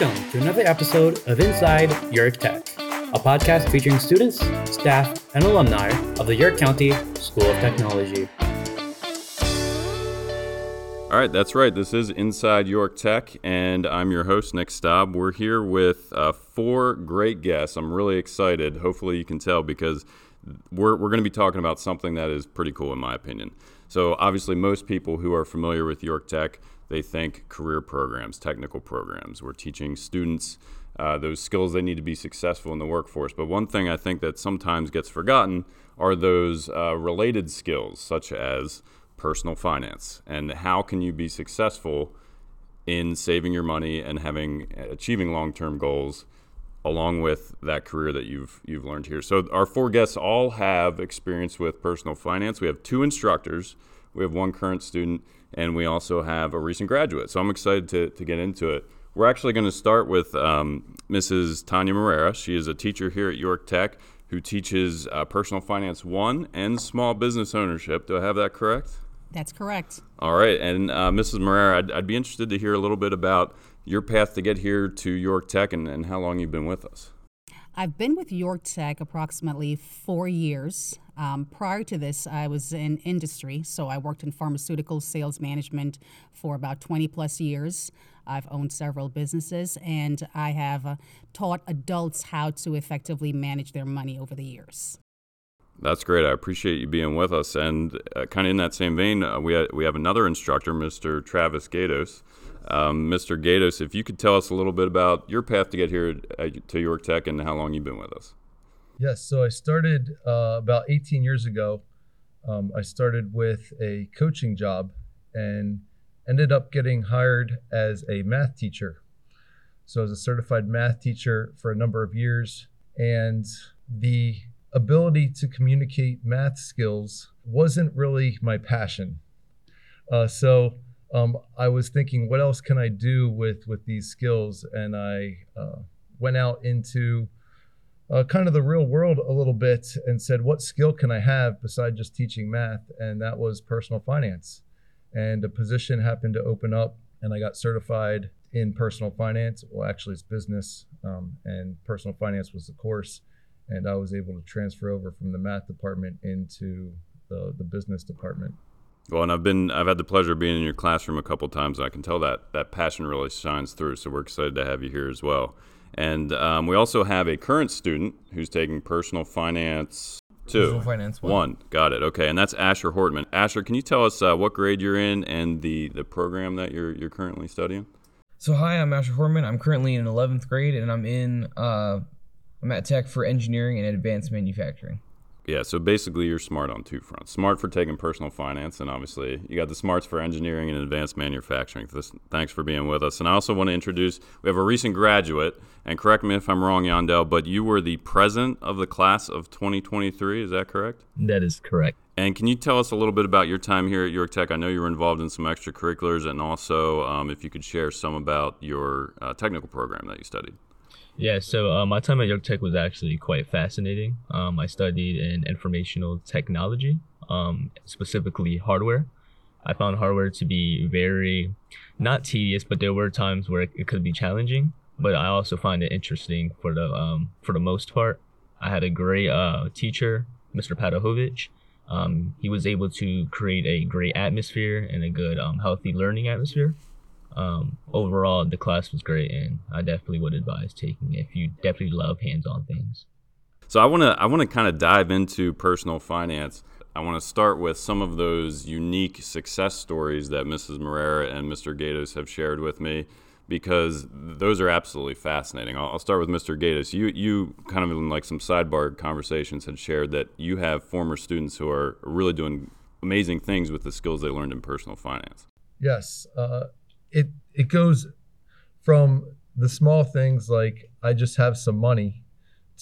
Welcome to another episode of Inside York Tech, a podcast featuring students, staff, and alumni of the York County School of Technology. All right, that's right. This is Inside York Tech, and I'm your host, Nick Staub. We're here with four great guests. I'm really excited. Hopefully you can tell because we're going to be talking about something that is pretty cool in my opinion. So obviously most people who are familiar with York Tech, they think career programs, technical programs. We're teaching students those skills they need to be successful in the workforce. But one thing I think that sometimes gets forgotten are those related skills such as personal finance and how can you be successful in saving your money and achieving long-term goals along with that career that you've learned here. So our four guests all have experience with personal finance. We have two instructors, we have one current student, and we also have a recent graduate. So I'm excited to get into it. We're actually going to start with Mrs. Tanya Moreira. She is a teacher here at York Tech who teaches Personal Finance 1 and Small Business Ownership. Do I have that correct? That's correct. All right, and Mrs. Moreira, I'd be interested to hear a little bit about your path to get here to York Tech and how long you've been with us. I've been with York Tech approximately 4 years. Prior to this, I was in industry, so I worked in pharmaceutical sales management for about 20 plus years. I've owned several businesses, and I have taught adults how to effectively manage their money over the years. That's great. I appreciate you being with us. And kind of in that same vein, we have another instructor, Mr. Travis Gaidos. Mr. Gaidos, if you could tell us a little bit about your path to get here to York Tech and how long you've been with us. Yes, so I started about 18 years ago. I started with a coaching job and ended up getting hired as a math teacher. So I was a certified math teacher for a number of years, and the ability to communicate math skills wasn't really my passion. So I was thinking, what else can I do with these skills? And I went out into kind of the real world a little bit and said, what skill can I have besides just teaching math? And that was personal finance. And a position happened to open up, and I got certified in personal finance. Well, actually it's business, and personal finance was the course. And I was able to transfer over from the math department into the business department. Well, and I've had the pleasure of being in your classroom a couple of times. And I can tell that passion really shines through. So we're excited to have you here as well. And we also have a current student who's taking personal finance 2. Personal finance 1. Got it. Okay. And that's Asher Hortman. Asher, can you tell us what grade you're in and the program that you're currently studying? So hi, I'm Asher Hortman. I'm currently in 11th grade, and I'm at Tech for engineering and advanced manufacturing. Yeah, so basically you're smart on two fronts. Smart for taking personal finance, and obviously you got the smarts for engineering and advanced manufacturing. Thanks for being with us. And I also want to introduce, we have a recent graduate, and correct me if I'm wrong, Yandel, but you were the president of the class of 2023, is that correct? That is correct. And can you tell us a little bit about your time here at York Tech? I know you were involved in some extracurriculars, and also if you could share some about your technical program that you studied. Yeah, so my time at York Tech was actually quite fascinating. I studied in informational technology, specifically hardware. I found hardware to be very, not tedious, but there were times where it could be challenging. But I also find it interesting for the most part. I had a great teacher, Mr. Padahovich. He was able to create a great atmosphere and a good, healthy learning atmosphere. Overall, the class was great, and I definitely would advise taking it if you definitely love hands-on things. So I want to kind of dive into personal finance. I want to start with some of those unique success stories that Mrs. Moreira and Mr. Gaidos have shared with me, because those are absolutely fascinating. I'll start with Mr. Gaidos. You kind of in like some sidebar conversations had shared that you have former students who are really doing amazing things with the skills they learned in personal finance. Yes. It goes from the small things like I just have some money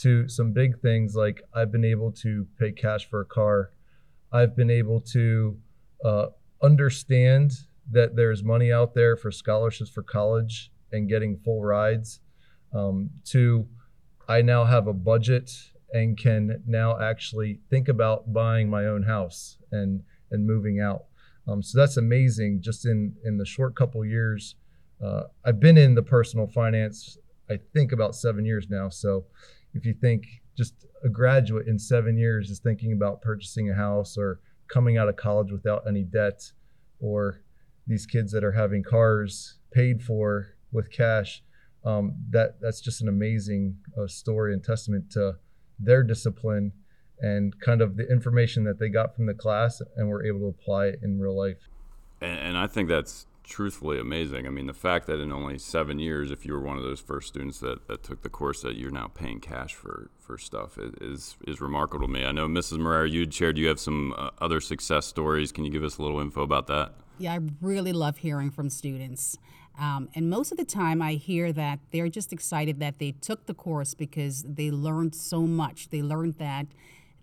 to some big things like I've been able to pay cash for a car. I've been able to understand that there's money out there for scholarships for college and getting full rides, to I now have a budget and can now actually think about buying my own house and moving out. So that's amazing. Just in the short couple years, I've been in the personal finance, I think, about 7 years now. So if you think just a graduate in 7 years is thinking about purchasing a house or coming out of college without any debt, or these kids that are having cars paid for with cash, that's just an amazing story and testament to their discipline and kind of the information that they got from the class and were able to apply it in real life. And I think that's truthfully amazing. I mean, the fact that in only 7 years, if you were one of those first students that took the course, that you're now paying cash for stuff is remarkable to me. I know, Mrs. Moreira, you'd shared you have some other success stories. Can you give us a little info about that? Yeah, I really love hearing from students. And most of the time I hear that they're just excited that they took the course because they learned so much. They learned that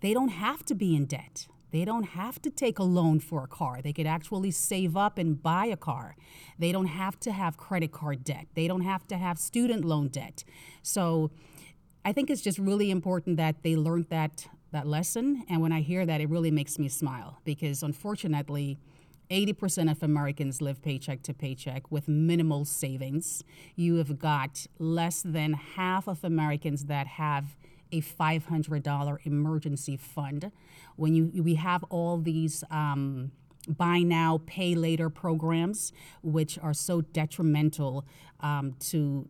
they don't have to be in debt. They don't have to take a loan for a car. They could actually save up and buy a car. They don't have to have credit card debt. They don't have to have student loan debt. So I think it's just really important that they learned that lesson. And when I hear that, it really makes me smile because, unfortunately, 80% of Americans live paycheck to paycheck with minimal savings. You have got less than half of Americans that have a $500 emergency fund. We have all these buy now, pay later programs, which are so detrimental to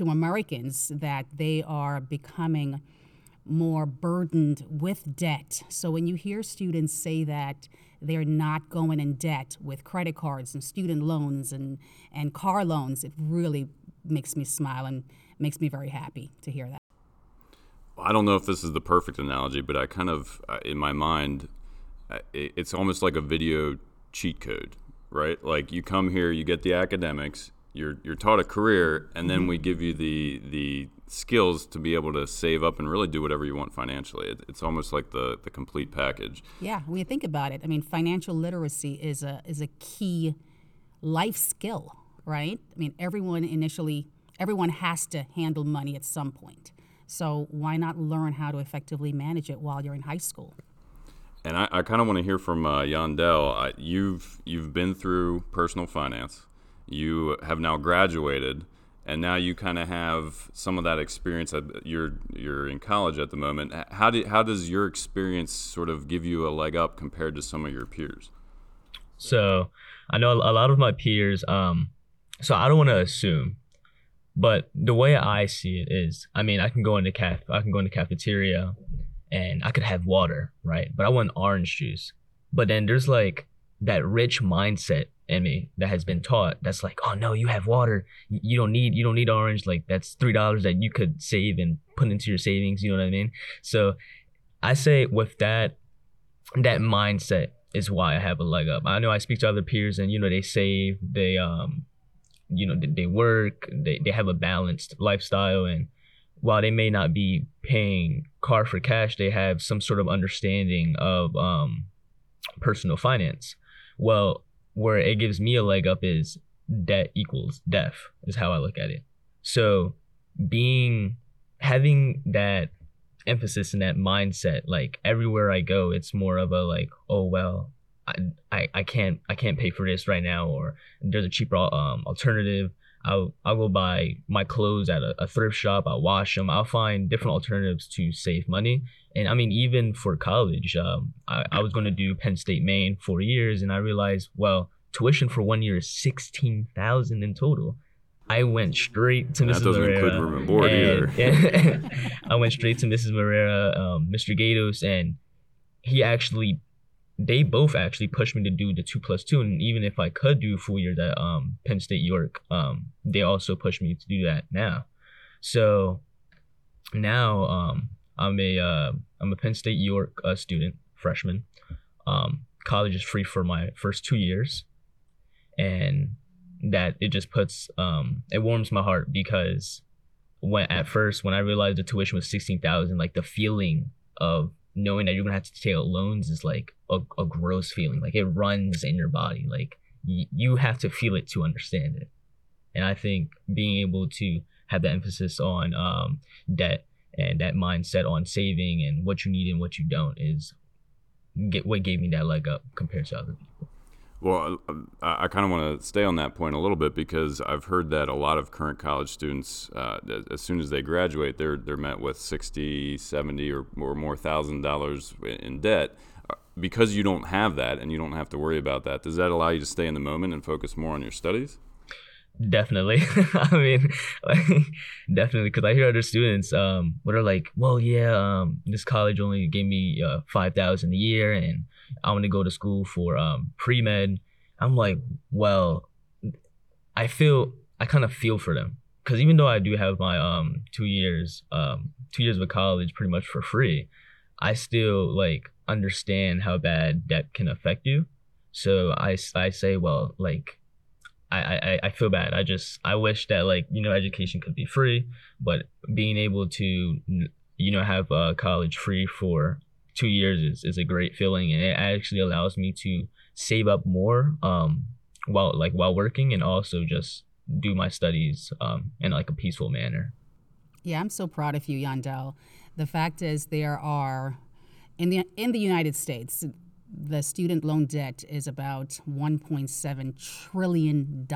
Americans that they are becoming more burdened with debt. So when you hear students say that they're not going in debt with credit cards and student loans and car loans, it really makes me smile and makes me very happy to hear that. I don't know if this is the perfect analogy, but I kind of, in my mind, it's almost like a video cheat code, right? Like you come here, you get the academics, you're taught a career, and then we give you the skills to be able to save up and really do whatever you want financially. It's almost like the complete package. Yeah, when you think about it, I mean, financial literacy is a key life skill, right? I mean, everyone has to handle money at some point. So why not learn how to effectively manage it while you're in high school? And I kind of want to hear from Yandel. You've been through personal finance. You have now graduated, and now you kind of have some of that experience. You're in college at the moment. How does your experience sort of give you a leg up compared to some of your peers? So I know a lot of my peers, so I don't want to assume, but the way I see it is, I mean, I can go into cafeteria and I could have water, right? But I want orange juice. But then there's like that rich mindset in me that has been taught that's like, oh no, you have water, you don't need orange, like that's $3 that you could save and put into your savings, you know what I mean? So I say with that mindset is why I have a leg up. I know I speak to other peers and, you know, they save, they they work, they have a balanced lifestyle, and while they may not be paying car for cash, they have some sort of understanding of personal finance. Well, where it gives me a leg up is debt equals death is how I look at it. So having that emphasis and that mindset, like everywhere I go, it's more of a like, oh, well, I can't pay for this right now, or there's a cheaper alternative. I'll go buy my clothes at a thrift shop. I'll wash them. I'll find different alternatives to save money. And I mean, even for college, I was going to do Penn State Maine 4 years, and I realized, well, tuition for 1 year is $16,000 in total. I went straight to Mrs. Moreira. That doesn't include room and board either. I went straight to Mrs. Moreira, Mr. Gaidos, and they both actually pushed me to do the 2+2, and even if I could do 4 years at Penn State York, they also pushed me to do that now. So now I'm a Penn State York student, freshman. College is free for my first 2 years, and that it just puts it warms my heart, because when I realized the tuition was $16,000, like the feeling of knowing that you're gonna have to take out loans is like a gross feeling. Like it runs in your body. Like you have to feel it to understand it. And I think being able to have that emphasis on debt and that mindset on saving and what you need and what you don't is what gave me that leg up compared to other people. Well, I kind of want to stay on that point a little bit, because I've heard that a lot of current college students, as soon as they graduate, they're met with $60,000, $70,000 or more in debt. Because you don't have that and you don't have to worry about that, does that allow you to stay in the moment and focus more on your studies? Definitely. I mean, like, definitely, because I hear other students what are like, well, yeah, this college only gave me $5,000 a year, and I want to go to school for pre-med. I'm like, well, I kind of feel for them, because even though I do have my 2 years of college pretty much for free, I still like understand how bad debt can affect you. So I say, well, like, I feel bad. I wish that, like, you know, education could be free, but being able to, you know, have college free for 2 years is a great feeling, and it actually allows me to save up more while working, and also just do my studies in like a peaceful manner. Yeah, I'm so proud of you, Yandel. The fact is, there are in the United States, the student loan debt is about $1.7 trillion.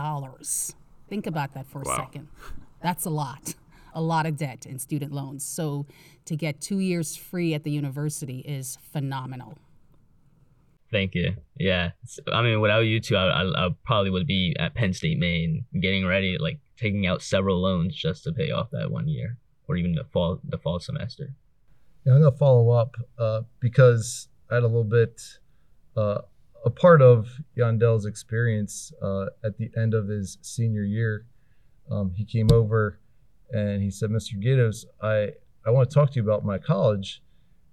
Think about that for a second. That's a lot of debt in student loans. So to get 2 years free at the university is phenomenal. Thank you. Yeah. I mean, without you two, I probably would be at Penn State Maine getting ready, like taking out several loans just to pay off that 1 year, or even the fall semester. Yeah, I'm going to follow up because I had a little bit a part of Yandel's experience at the end of his senior year. He came over and he said, Mr. Gaidos, I want to talk to you about my college.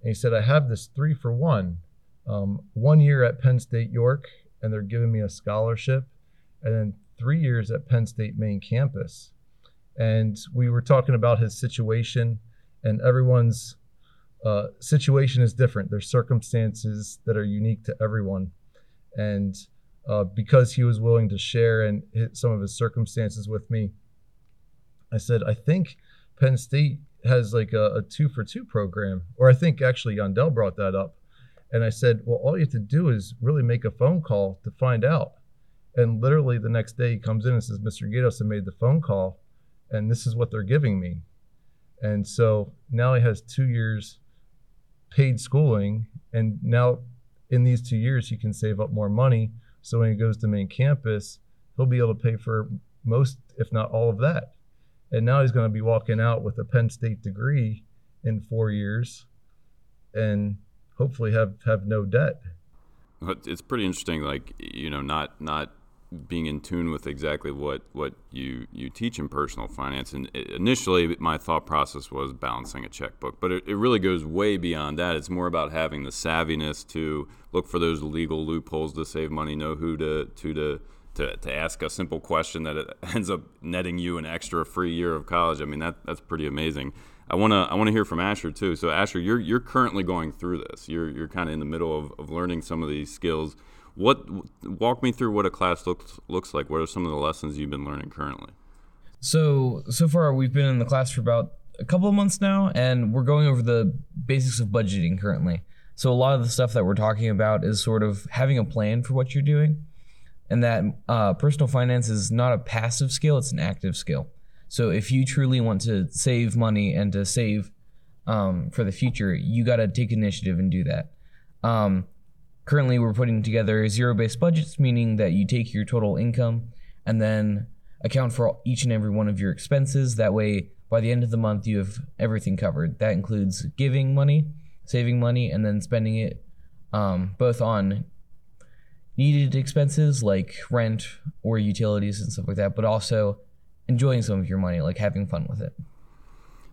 And he said, I have this 3-for-1, 1 year at Penn State York, and they're giving me a scholarship, and then 3 years at Penn State Maine campus. And we were talking about his situation, and everyone's situation is different. There's circumstances that are unique to everyone. And because he was willing to share and some of his circumstances with me, I said, I think Penn State has like a 2-for-2 program, or I think actually Yandel brought that up. And I said, well, all you have to do is really make a phone call to find out. And literally the next day he comes in and says, Mr. Gaidos, I made the phone call and this is what they're giving me. And so now he has 2 years paid schooling. And now in these 2 years, he can save up more money. So when he goes to main campus, he'll be able to pay for most, if not all of that. And now he's going to be walking out with a Penn State degree in 4 years and hopefully have no debt. It's pretty interesting, like, you know, not being in tune with exactly what you teach in personal finance. And initially, my thought process was balancing a checkbook. But it really goes way beyond that. It's more about having the savviness to look for those legal loopholes to save money, know who to ask a simple question that it ends up netting you an extra free year of college. I mean, that's pretty amazing. I wanna hear from Asher too. So Asher, you're currently going through this. You're kind of in the middle of learning some of these skills. Walk me through what a class looks like. What are some of the lessons you've been learning currently? So far we've been in the class for about a couple of months now, and we're going over the basics of budgeting currently. So a lot of the stuff that we're talking about is sort of having a plan for what you're doing. And that personal finance is not a passive skill, it's an active skill. So if you truly want to save money and to save for the future, you gotta take initiative and do that. Currently we're putting together zero-based budgets, meaning that you take your total income and then account for each and every one of your expenses. That way, by the end of the month, you have everything covered. That includes giving money, saving money, and then spending it both on needed expenses like rent or utilities and stuff like that, but also enjoying some of your money, like having fun with it.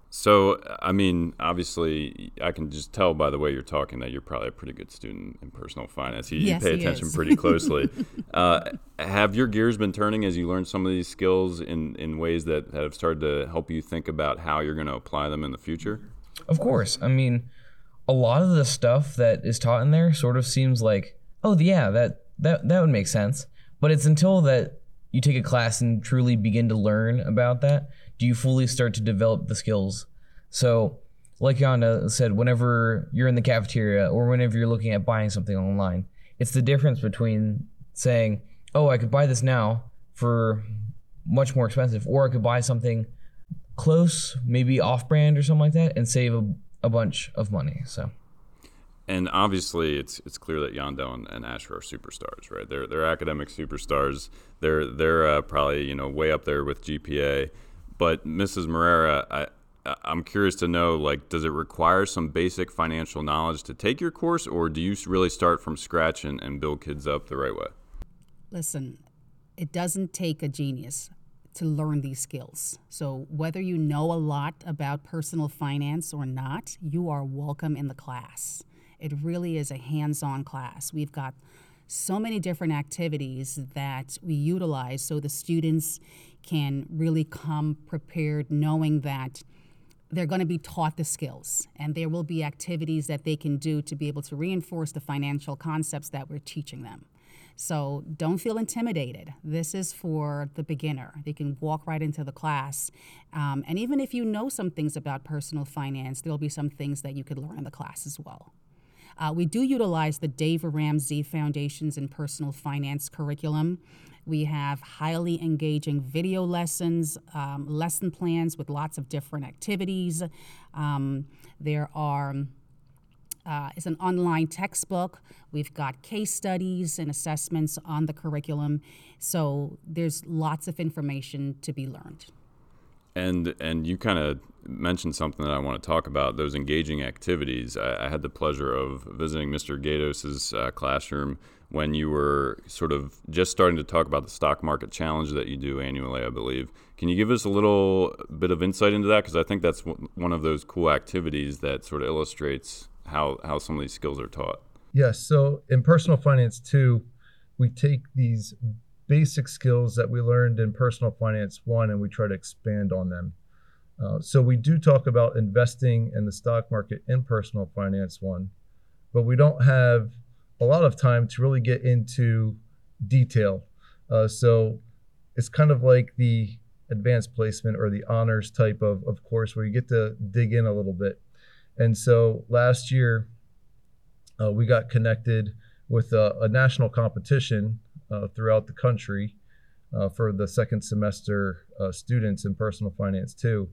So, I mean, obviously, I can just tell by the way you're talking that you're probably a pretty good student in personal finance. You pay attention pretty closely. Have your gears been turning as you learn some of these skills in ways that have started to help you think about how you're going to apply them in the future? Of course. I mean, a lot of the stuff that is taught in there sort of seems like, oh, yeah, that would make sense. But it's until that you take a class and truly begin to learn about that, do you fully start to develop the skills. So like Yanda said, whenever you're in the cafeteria or whenever you're looking at buying something online, it's the difference between saying, oh, I could buy this now for much more expensive, or I could buy something close, maybe off-brand or something like that, and save a bunch of money. So, and obviously, it's clear that Yandel and Asher are superstars, right? They're academic superstars. They're probably, you know, way up there with GPA. But Mrs. Moreira, I'm curious to know, like, does it require some basic financial knowledge to take your course, or do you really start from scratch and build kids up the right way? Listen, it doesn't take a genius to learn these skills. So whether you know a lot about personal finance or not, you are welcome in the class. It really is a hands-on class. We've got so many different activities that we utilize so the students can really come prepared, knowing that they're going to be taught the skills, and there will be activities that they can do to be able to reinforce the financial concepts that we're teaching them. So don't feel intimidated. This is for the beginner. They can walk right into the class. And even if you know some things about personal finance, there'll be some things that you could learn in the class as well. We do utilize the Dave Ramsey Foundations in Personal Finance curriculum. We have highly engaging video lessons, lesson plans with lots of different activities. It's an online textbook. We've got case studies and assessments on the curriculum. So there's lots of information to be learned. And you kind of mentioned something that I want to talk about, those engaging activities. I had the pleasure of visiting Mr. Gaidos's classroom when you were sort of just starting to talk about the stock market challenge that you do annually, I believe. Can you give us a little bit of insight into that? Because I think that's one of those cool activities that sort of illustrates how some of these skills are taught. Yes, so in personal finance too, we take these basic skills that we learned in personal finance one and we try to expand on them. So we do talk about investing in the stock market in personal finance one, but we don't have a lot of time to really get into detail. So it's kind of like the advanced placement or the honors type of course where you get to dig in a little bit. And so last year, we got connected with a national competition throughout the country for the second semester students in personal finance too.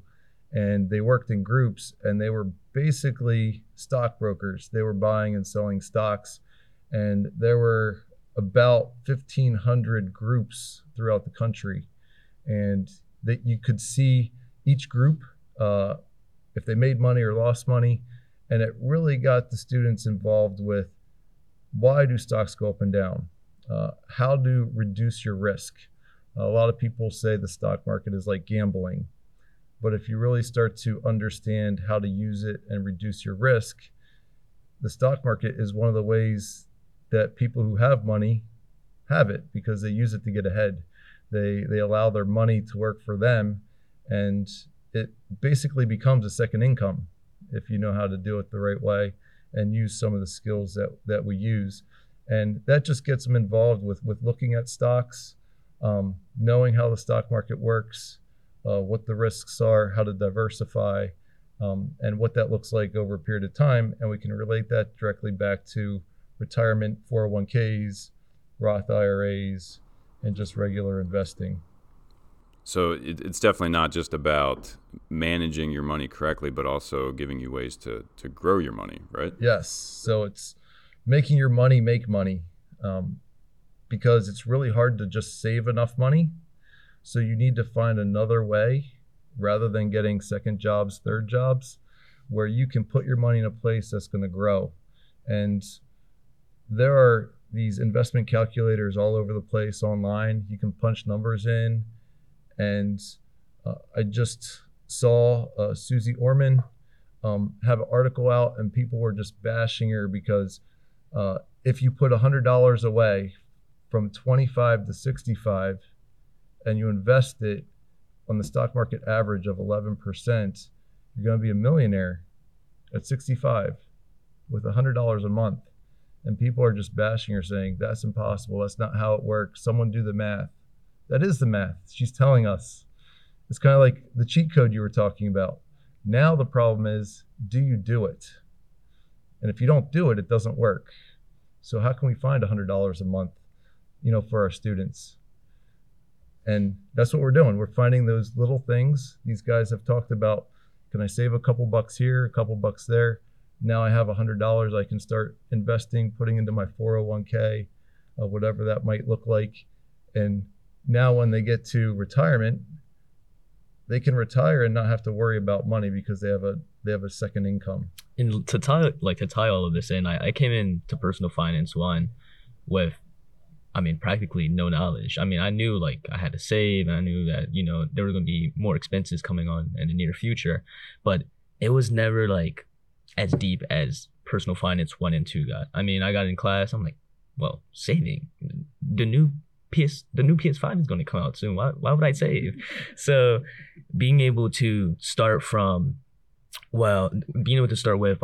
And they worked in groups and they were basically stockbrokers. They were buying and selling stocks. And there were about 1,500 groups throughout the country. And that you could see each group, if they made money or lost money. And it really got the students involved with, why do stocks go up and down? How to reduce your risk. A lot of people say the stock market is like gambling, but if you really start to understand how to use it and reduce your risk, the stock market is one of the ways that people who have money have it, because they use it to get ahead. They allow their money to work for them, and it basically becomes a second income if you know how to do it the right way and use some of the skills that we use. And that just gets them involved with looking at stocks, knowing how the stock market works, what the risks are, how to diversify, and what that looks like over a period of time. And we can relate that directly back to retirement, 401ks, Roth IRAs, and just regular investing. So it's definitely not just about managing your money correctly, but also giving you ways to grow your money, right? Yes. So it's making your money make money, because it's really hard to just save enough money. So you need to find another way, rather than getting second jobs, third jobs, where you can put your money in a place that's going to grow. And there are these investment calculators all over the place online. You can punch numbers in. And I just saw Susie Orman have an article out, and people were just bashing her because if you put $100 away from 25 to 65 and you invest it on the stock market average of 11%, you're going to be a millionaire at 65 with $100 a month. And people are just bashing her, saying, that's impossible. That's not how it works. Someone do the math. That is the math. She's telling us. It's kind of like the cheat code you were talking about. Now the problem is, do you do it? And if you don't do it, it doesn't work. So how can we find $100 a month you know, for our students. And that's what we're doing. We're finding those little things. These guys have talked about, can I save a couple bucks here, a couple bucks there? Now I have $100 I can start investing, putting into my 401k, whatever that might look like. And now when they get to retirement, they can retire and not have to worry about money because they have a second income. And to tie all of this in, I came into personal finance one with, I mean, practically no knowledge. I mean, I knew like I had to save, and I knew that, you know, there were going to be more expenses coming on in the near future, but it was never like as deep as personal finance 1 and 2 got. I mean, I got in class, I'm like, well, saving, the new PS5 is going to come out soon. Why would I save? So being able to start with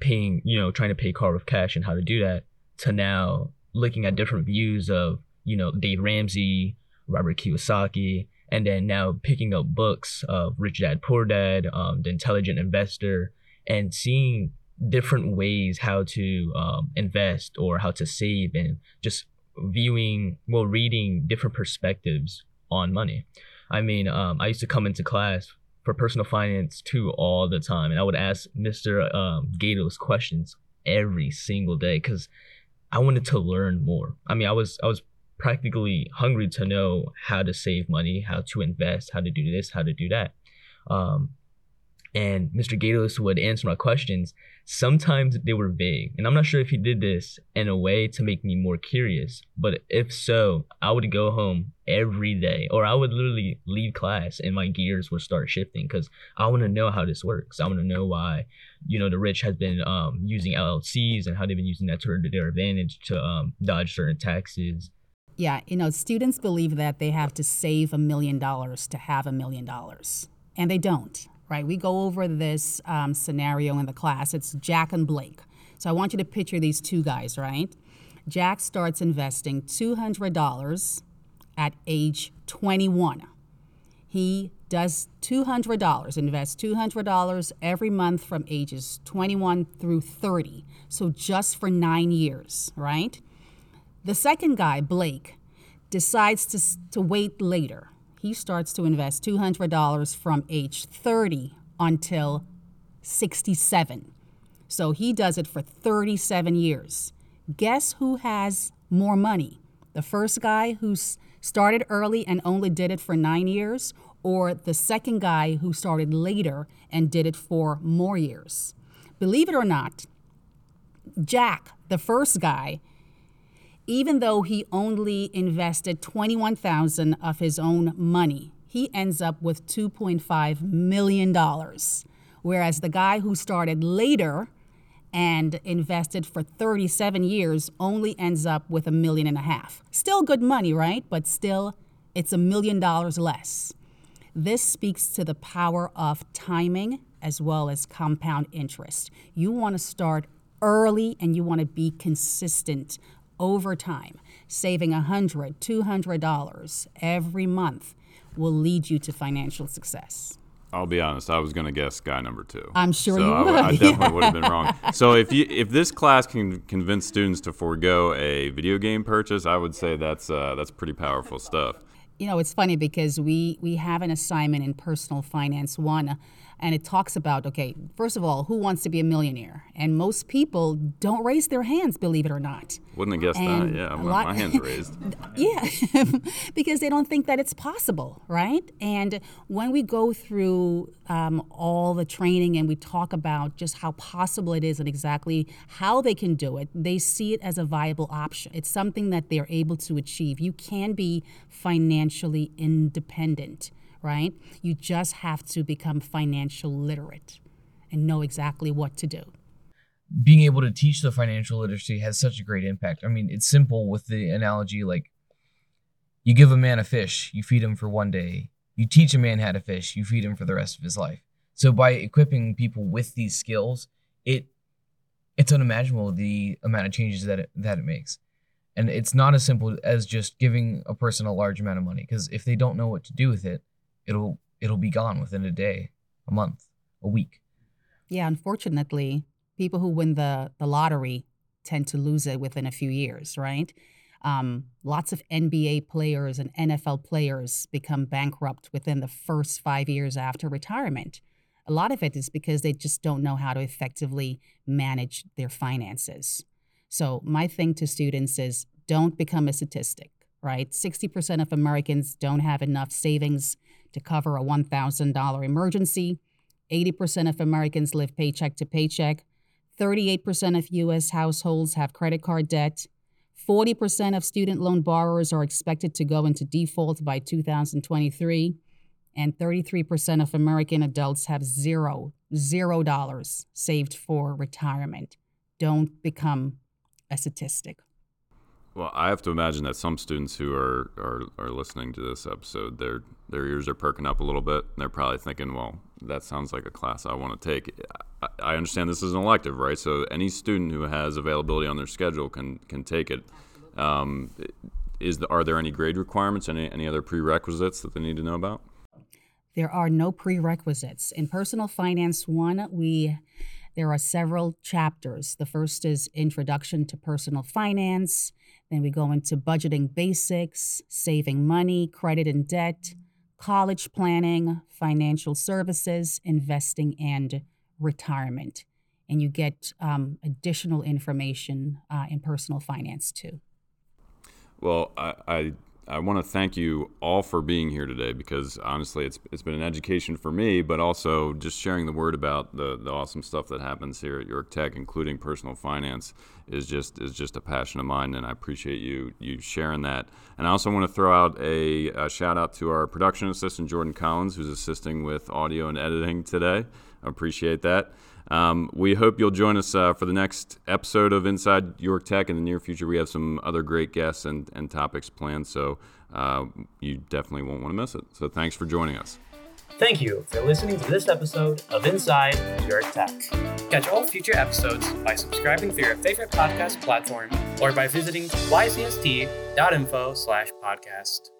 paying, you know, trying to pay car with cash and how to do that, to now looking at different views of, you know, Dave Ramsey, Robert Kiyosaki, and then now picking up books of Rich Dad Poor Dad, The Intelligent Investor, and seeing different ways how to invest or how to save, and just reading different perspectives on money. I mean, I used to come into class for personal finance too all the time, and I would ask Mr. Gaidos questions every single day because I wanted to learn more. I mean, I was practically hungry to know how to save money, how to invest, how to do this, how to do that. And Mr. Gaidos would answer my questions. Sometimes they were vague, and I'm not sure if he did this in a way to make me more curious, but if so, I would go home every day, or I would literally leave class and my gears would start shifting because I want to know how this works. I want to know why, you know, the rich has been using LLCs and how they've been using that to their advantage to dodge certain taxes. Yeah, you know, students believe that they have to save $1 million to have $1 million, and they don't. Right, we go over this scenario in the class. It's Jack and Blake. So I want you to picture these two guys, right? Jack starts investing $200 at age 21. He does invests $200 every month from ages 21 through 30. So just for 9 years, right? The second guy, Blake, decides to wait later. He starts to invest $200 from age 30 until 67. So he does it for 37 years. Guess who has more money? The first guy who started early and only did it for 9 years, or the second guy who started later and did it for more years? Believe it or not, Jack, the first guy, even though he only invested $21,000 of his own money, he ends up with $2.5 million. Whereas the guy who started later and invested for 37 years only ends up with $1.5 million. Still good money, right? But still, it's $1 million less. This speaks to the power of timing as well as compound interest. You want to start early and you want to be consistent over time. Saving $100, $200 every month will lead you to financial success. I'll be honest, I was going to guess guy number 2. I'm sure you would. I definitely would have been wrong. So if this class can convince students to forego a video game purchase, I would say that's pretty powerful stuff. You know, it's funny because we have an assignment in Personal Finance 1, and it talks about, okay, first of all, who wants to be a millionaire? And most people don't raise their hands, believe it or not. Wouldn't have guessed that, yeah. My hands are raised. Yeah, because they don't think that it's possible, right? And when we go through all the training and we talk about just how possible it is and exactly how they can do it, they see it as a viable option. It's something that they're able to achieve. You can be financially independent, right? You just have to become financial literate and know exactly what to do. Being able to teach the financial literacy has such a great impact. I mean, it's simple with the analogy, like you give a man a fish, you feed him for one day. You teach a man how to fish, you feed him for the rest of his life. So by equipping people with these skills, it's unimaginable the amount of changes that it makes. And it's not as simple as just giving a person a large amount of money, because if they don't know what to do with it, it'll be gone within a day, a month, a week. Yeah, unfortunately, people who win the lottery tend to lose it within a few years, right? Lots of NBA players and NFL players become bankrupt within the first 5 years after retirement. A lot of it is because they just don't know how to effectively manage their finances. So my thing to students is don't become a statistic, right? 60% of Americans don't have enough savings to cover a $1,000 emergency. 80% of Americans live paycheck to paycheck. 38% of U.S. households have credit card debt. 40% of student loan borrowers are expected to go into default by 2023. And 33% of American adults have $0 saved for retirement. Don't become a statistic. Well, I have to imagine that some students who are listening to this episode, their ears are perking up a little bit. And they're probably thinking, well, that sounds like a class I want to take. I understand this is an elective, right? So any student who has availability on their schedule can take it. Are there any grade requirements, any other prerequisites that they need to know about? There are no prerequisites. In Personal Finance 1, there are several chapters. The first is Introduction to Personal Finance. Then we go into budgeting basics, saving money, credit and debt, college planning, financial services, investing, and retirement. And you get additional information in Personal Finance too. Well, I want to thank you all for being here today because, honestly, it's been an education for me, but also just sharing the word about the awesome stuff that happens here at York Tech, including personal finance, is just a passion of mine, and I appreciate you sharing that. And I also want to throw out a shout-out to our production assistant, Jordan Collins, who's assisting with audio and editing today. I appreciate that. We hope you'll join us for the next episode of Inside York Tech. In the near future, we have some other great guests and topics planned, so you definitely won't want to miss it. So thanks for joining us. Thank you for listening to this episode of Inside York Tech. Catch all future episodes by subscribing through your favorite podcast platform or by visiting ycst.info/podcast.